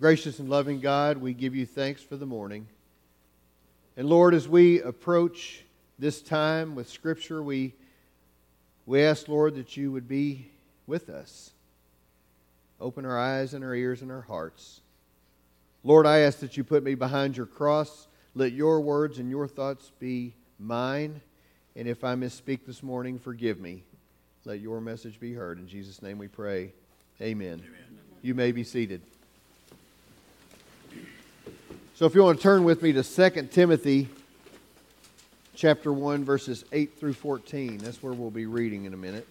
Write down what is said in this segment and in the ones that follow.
Gracious and loving God, we give you thanks for the morning. And Lord, as we approach this time with Scripture, we ask, Lord, that you would be with us. Open our eyes and our ears and our hearts. Lord, I ask that you put me behind your cross. Let your words and your thoughts be mine. And if I misspeak this morning, forgive me. Let your message be heard. In Jesus' name we pray. Amen. Amen. You may be seated. So if you want to turn with me to 2 Timothy chapter 1, verses 8 through 14. That's where we'll be reading in a minute.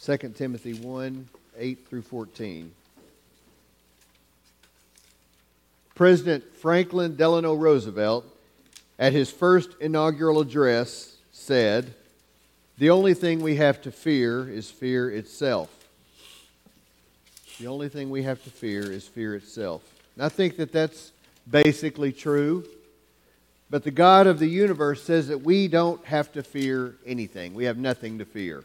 2 Timothy 1, 8 through 14. President Franklin Delano Roosevelt, at his first inaugural address, said, "The only thing we have to fear is fear itself." The only thing we have to fear is fear itself. And I think that that's basically true. But the God of the universe says that we don't have to fear anything. We have nothing to fear.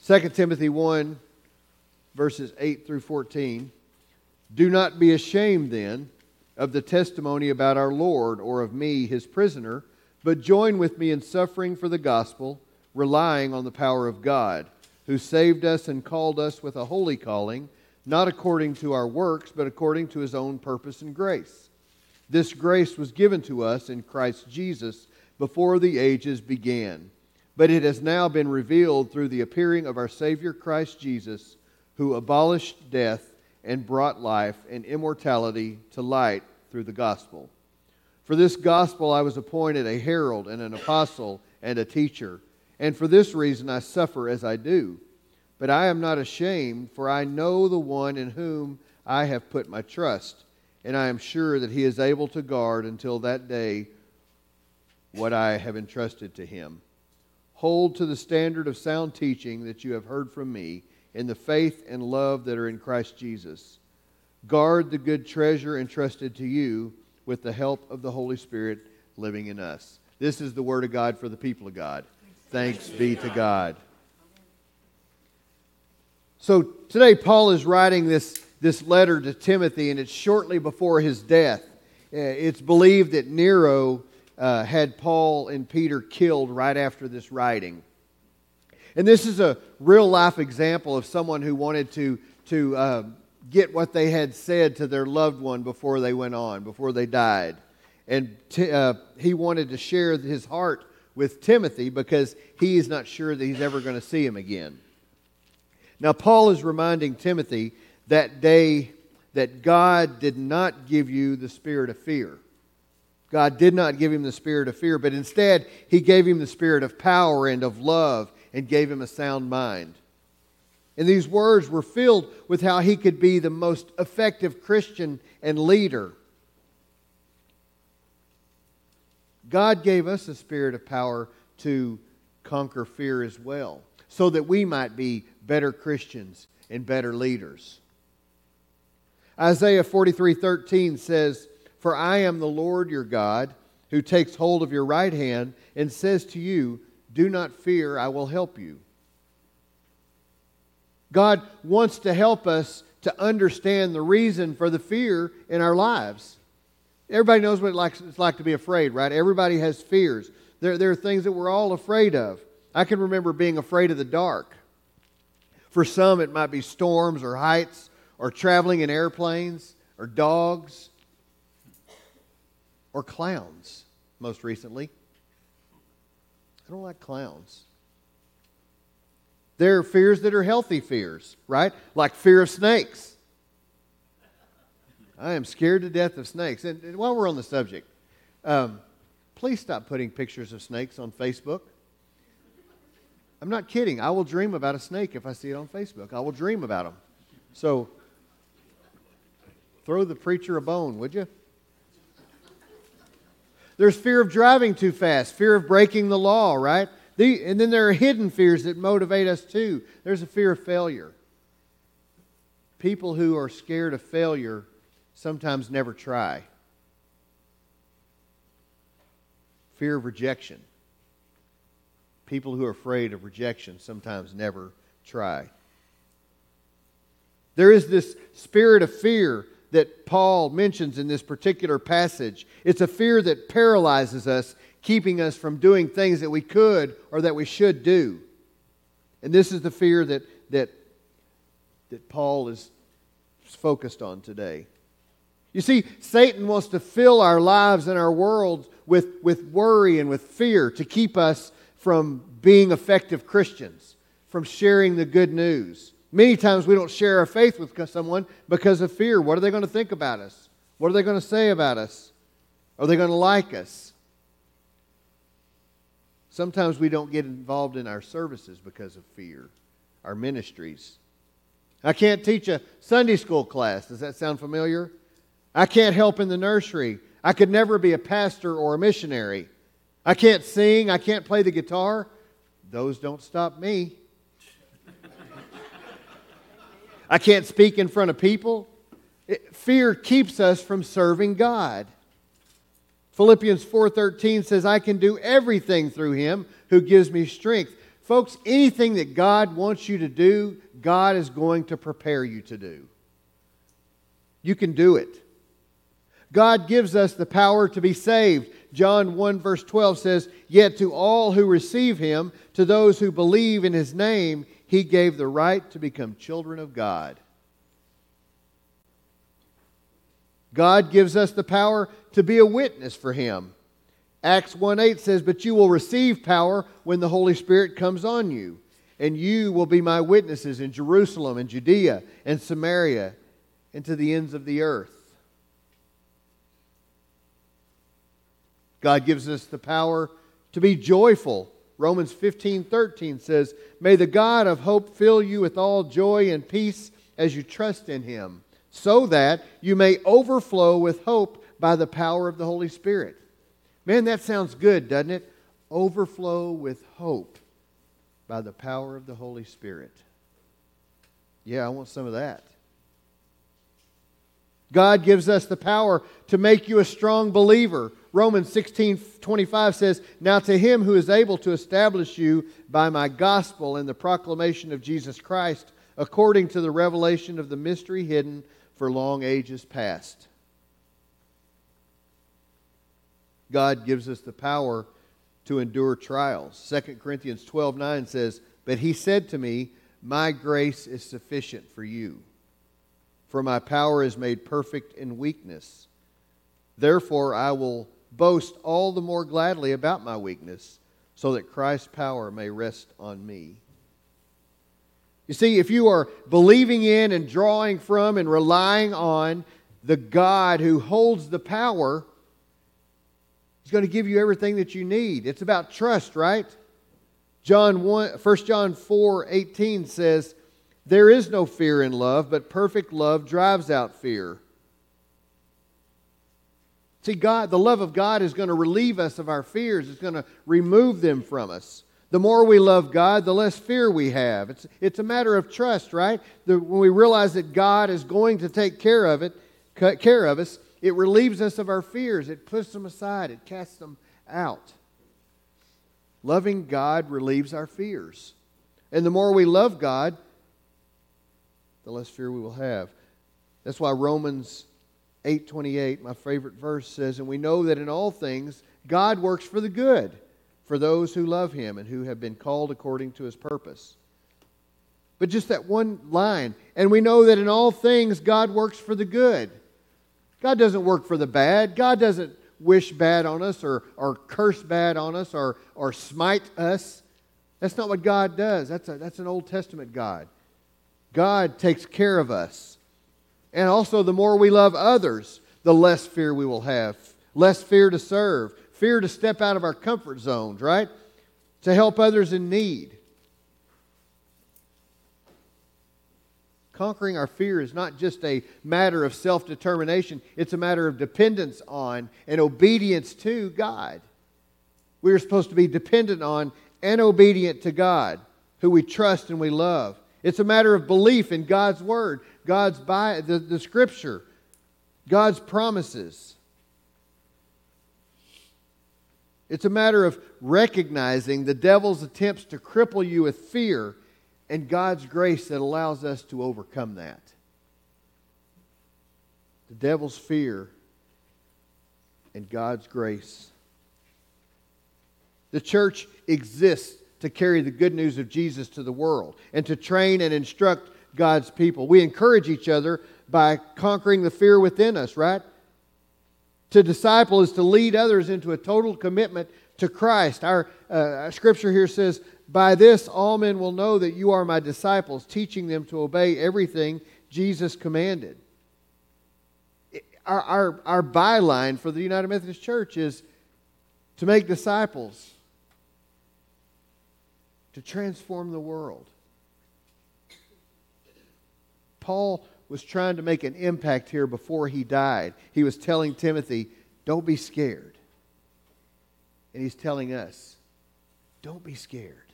2 Timothy 1, verses 8 through 14. "Do not be ashamed, then, of the testimony about our Lord or of me, his prisoner, but join with me in suffering for the gospel, relying on the power of God, who saved us and called us with a holy calling, not according to our works, but according to his own purpose and grace. This grace was given to us in Christ Jesus before the ages began, but it has now been revealed through the appearing of our Savior Christ Jesus, who abolished death and brought life and immortality to light through the gospel. For this gospel I was appointed a herald and an apostle and a teacher, and for this reason I suffer as I do. But I am not ashamed, for I know the one in whom I have put my trust, and I am sure that he is able to guard until that day what I have entrusted to him. Hold to the standard of sound teaching that you have heard from me, in the faith and love that are in Christ Jesus. Guard the good treasure entrusted to you with the help of the Holy Spirit living in us." This is the word of God for the people of God. Thanks be to God. So today Paul is writing this letter to Timothy, and it's shortly before his death. It's believed that Nero had Paul and Peter killed right after this writing. And this is a real-life example of someone who wanted to get what they had said to their loved one before they went on, before they died. And he wanted to share his heart with Timothy because he is not sure that he's ever going to see him again. Now, Paul is reminding Timothy that day that God did not give you the spirit of fear. God did not give him the spirit of fear, but instead he gave him the spirit of power and of love and gave him a sound mind. And these words were filled with how he could be the most effective Christian and leader. God gave us a spirit of power to conquer fear as well, so that we might be better Christians and better leaders. Isaiah 43:13 says, "For I am the Lord your God, who takes hold of your right hand and says to you, 'Do not fear, I will help you.'" God wants to help us to understand the reason for the fear in our lives. Everybody knows what it's like to be afraid, right? Everybody has fears. There are things that we're all afraid of. I can remember being afraid of the dark. For some, it might be storms or heights or traveling in airplanes or dogs or clowns, most recently. I don't like clowns. There are fears that are healthy fears, right? Like fear of snakes. I am scared to death of snakes. And while we're on the subject, please stop putting pictures of snakes on Facebook. I'm not kidding. I will dream about a snake if I see it on Facebook. I will dream about them. So throw the preacher a bone, would you? There's fear of driving too fast, fear of breaking the law, right? And then there are hidden fears that motivate us too. There's a fear of failure. People who are scared of failure sometimes never try. Fear of rejection. People who are afraid of rejection sometimes never try. There is this spirit of fear that Paul mentions in this particular passage. It's a fear that paralyzes us, keeping us from doing things that we could or that we should do. And this is the fear that Paul is focused on today. You see, Satan wants to fill our lives and our world with worry and with fear to keep us from being effective Christians, from sharing the good news. Many times we don't share our faith with someone because of fear. What are they going to think about us? What are they going to say about us? Are they going to like us? Sometimes we don't get involved in our services because of fear, our ministries. I can't teach a Sunday school class. Does that sound familiar? I can't help in the nursery. I could never be a pastor or a missionary. I can't sing. I can't play the guitar. Those don't stop me. I can't speak in front of people. Fear keeps us from serving God. Philippians 4:13 says, I can do everything through Him who gives me strength. Folks, anything that God wants you to do, God is going to prepare you to do. You can do it. God gives us the power to be saved. John 1 verse 12 says, yet to all who receive Him, to those who believe in His name, He gave the right to become children of God. God gives us the power to be a witness for Him. Acts 1:8 says, but you will receive power when the Holy Spirit comes on you, and you will be my witnesses in Jerusalem and Judea and Samaria and to the ends of the earth. God gives us the power to be joyful. Romans 15:13 says, may the God of hope fill you with all joy and peace as you trust in Him, so that you may overflow with hope by the power of the Holy Spirit. Man, that sounds good, doesn't it? Overflow with hope by the power of the Holy Spirit. Yeah, I want some of that. God gives us the power to make you a strong believer. Romans 16:25 says, now to Him who is able to establish you by my gospel and the proclamation of Jesus Christ, according to the revelation of the mystery hidden for long ages past. God gives us the power to endure trials. 2 Corinthians 12:9 says, but He said to me, my grace is sufficient for you, for my power is made perfect in weakness. Therefore, I will boast all the more gladly about my weakness, so that Christ's power may rest on me. You see, if you are believing in and drawing from and relying on the God who holds the power, He's going to give you everything that you need. It's about trust, right? 1 John 4:18 says, there is no fear in love, but perfect love drives out fear. See, God, the love of God is going to relieve us of our fears. It's going to remove them from us. The more we love God, the less fear we have. It's a matter of trust, right? When we realize that God is going to take care of us, it relieves us of our fears. It puts them aside. It casts them out. Loving God relieves our fears. And the more we love God, the less fear we will have. That's why Romans 8:28, my favorite verse, says, and we know that in all things God works for the good, for those who love Him and who have been called according to His purpose. But just that one line, and we know that in all things God works for the good. God doesn't work for the bad. God doesn't wish bad on us or curse bad on us or smite us. That's not what God does. That's an Old Testament God. God takes care of us. And also, the more we love others, the less fear we will have. Less fear to serve. Fear to step out of our comfort zones, right? To help others in need. Conquering our fear is not just a matter of self-determination. It's a matter of dependence on and obedience to God. We are supposed to be dependent on and obedient to God, who we trust and we love. It's a matter of belief in God's Word, God's the Scripture, God's promises. It's a matter of recognizing the devil's attempts to cripple you with fear and God's grace that allows us to overcome that. the devil's fear, and God's grace. The church exists to carry the good news of Jesus to the world and to train and instruct God's people. We encourage each other by conquering the fear within us, right? To disciple is to lead others into a total commitment to Christ. Our scripture here says, "By this all men will know that you are my disciples, teaching them to obey everything Jesus commanded." Our byline for the United Methodist Church is to make disciples, to transform the world. Paul was trying to make an impact here before he died. He was telling Timothy, don't be scared. And he's telling us, don't be scared.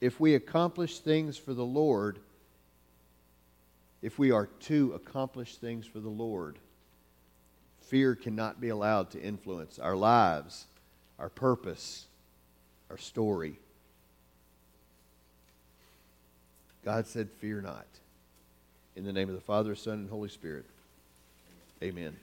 If we accomplish things for the Lord, if we are to accomplish things for the Lord, fear cannot be allowed to influence our lives, our purpose, our story. God said, fear not. In the name of the Father, Son, and Holy Spirit. Amen.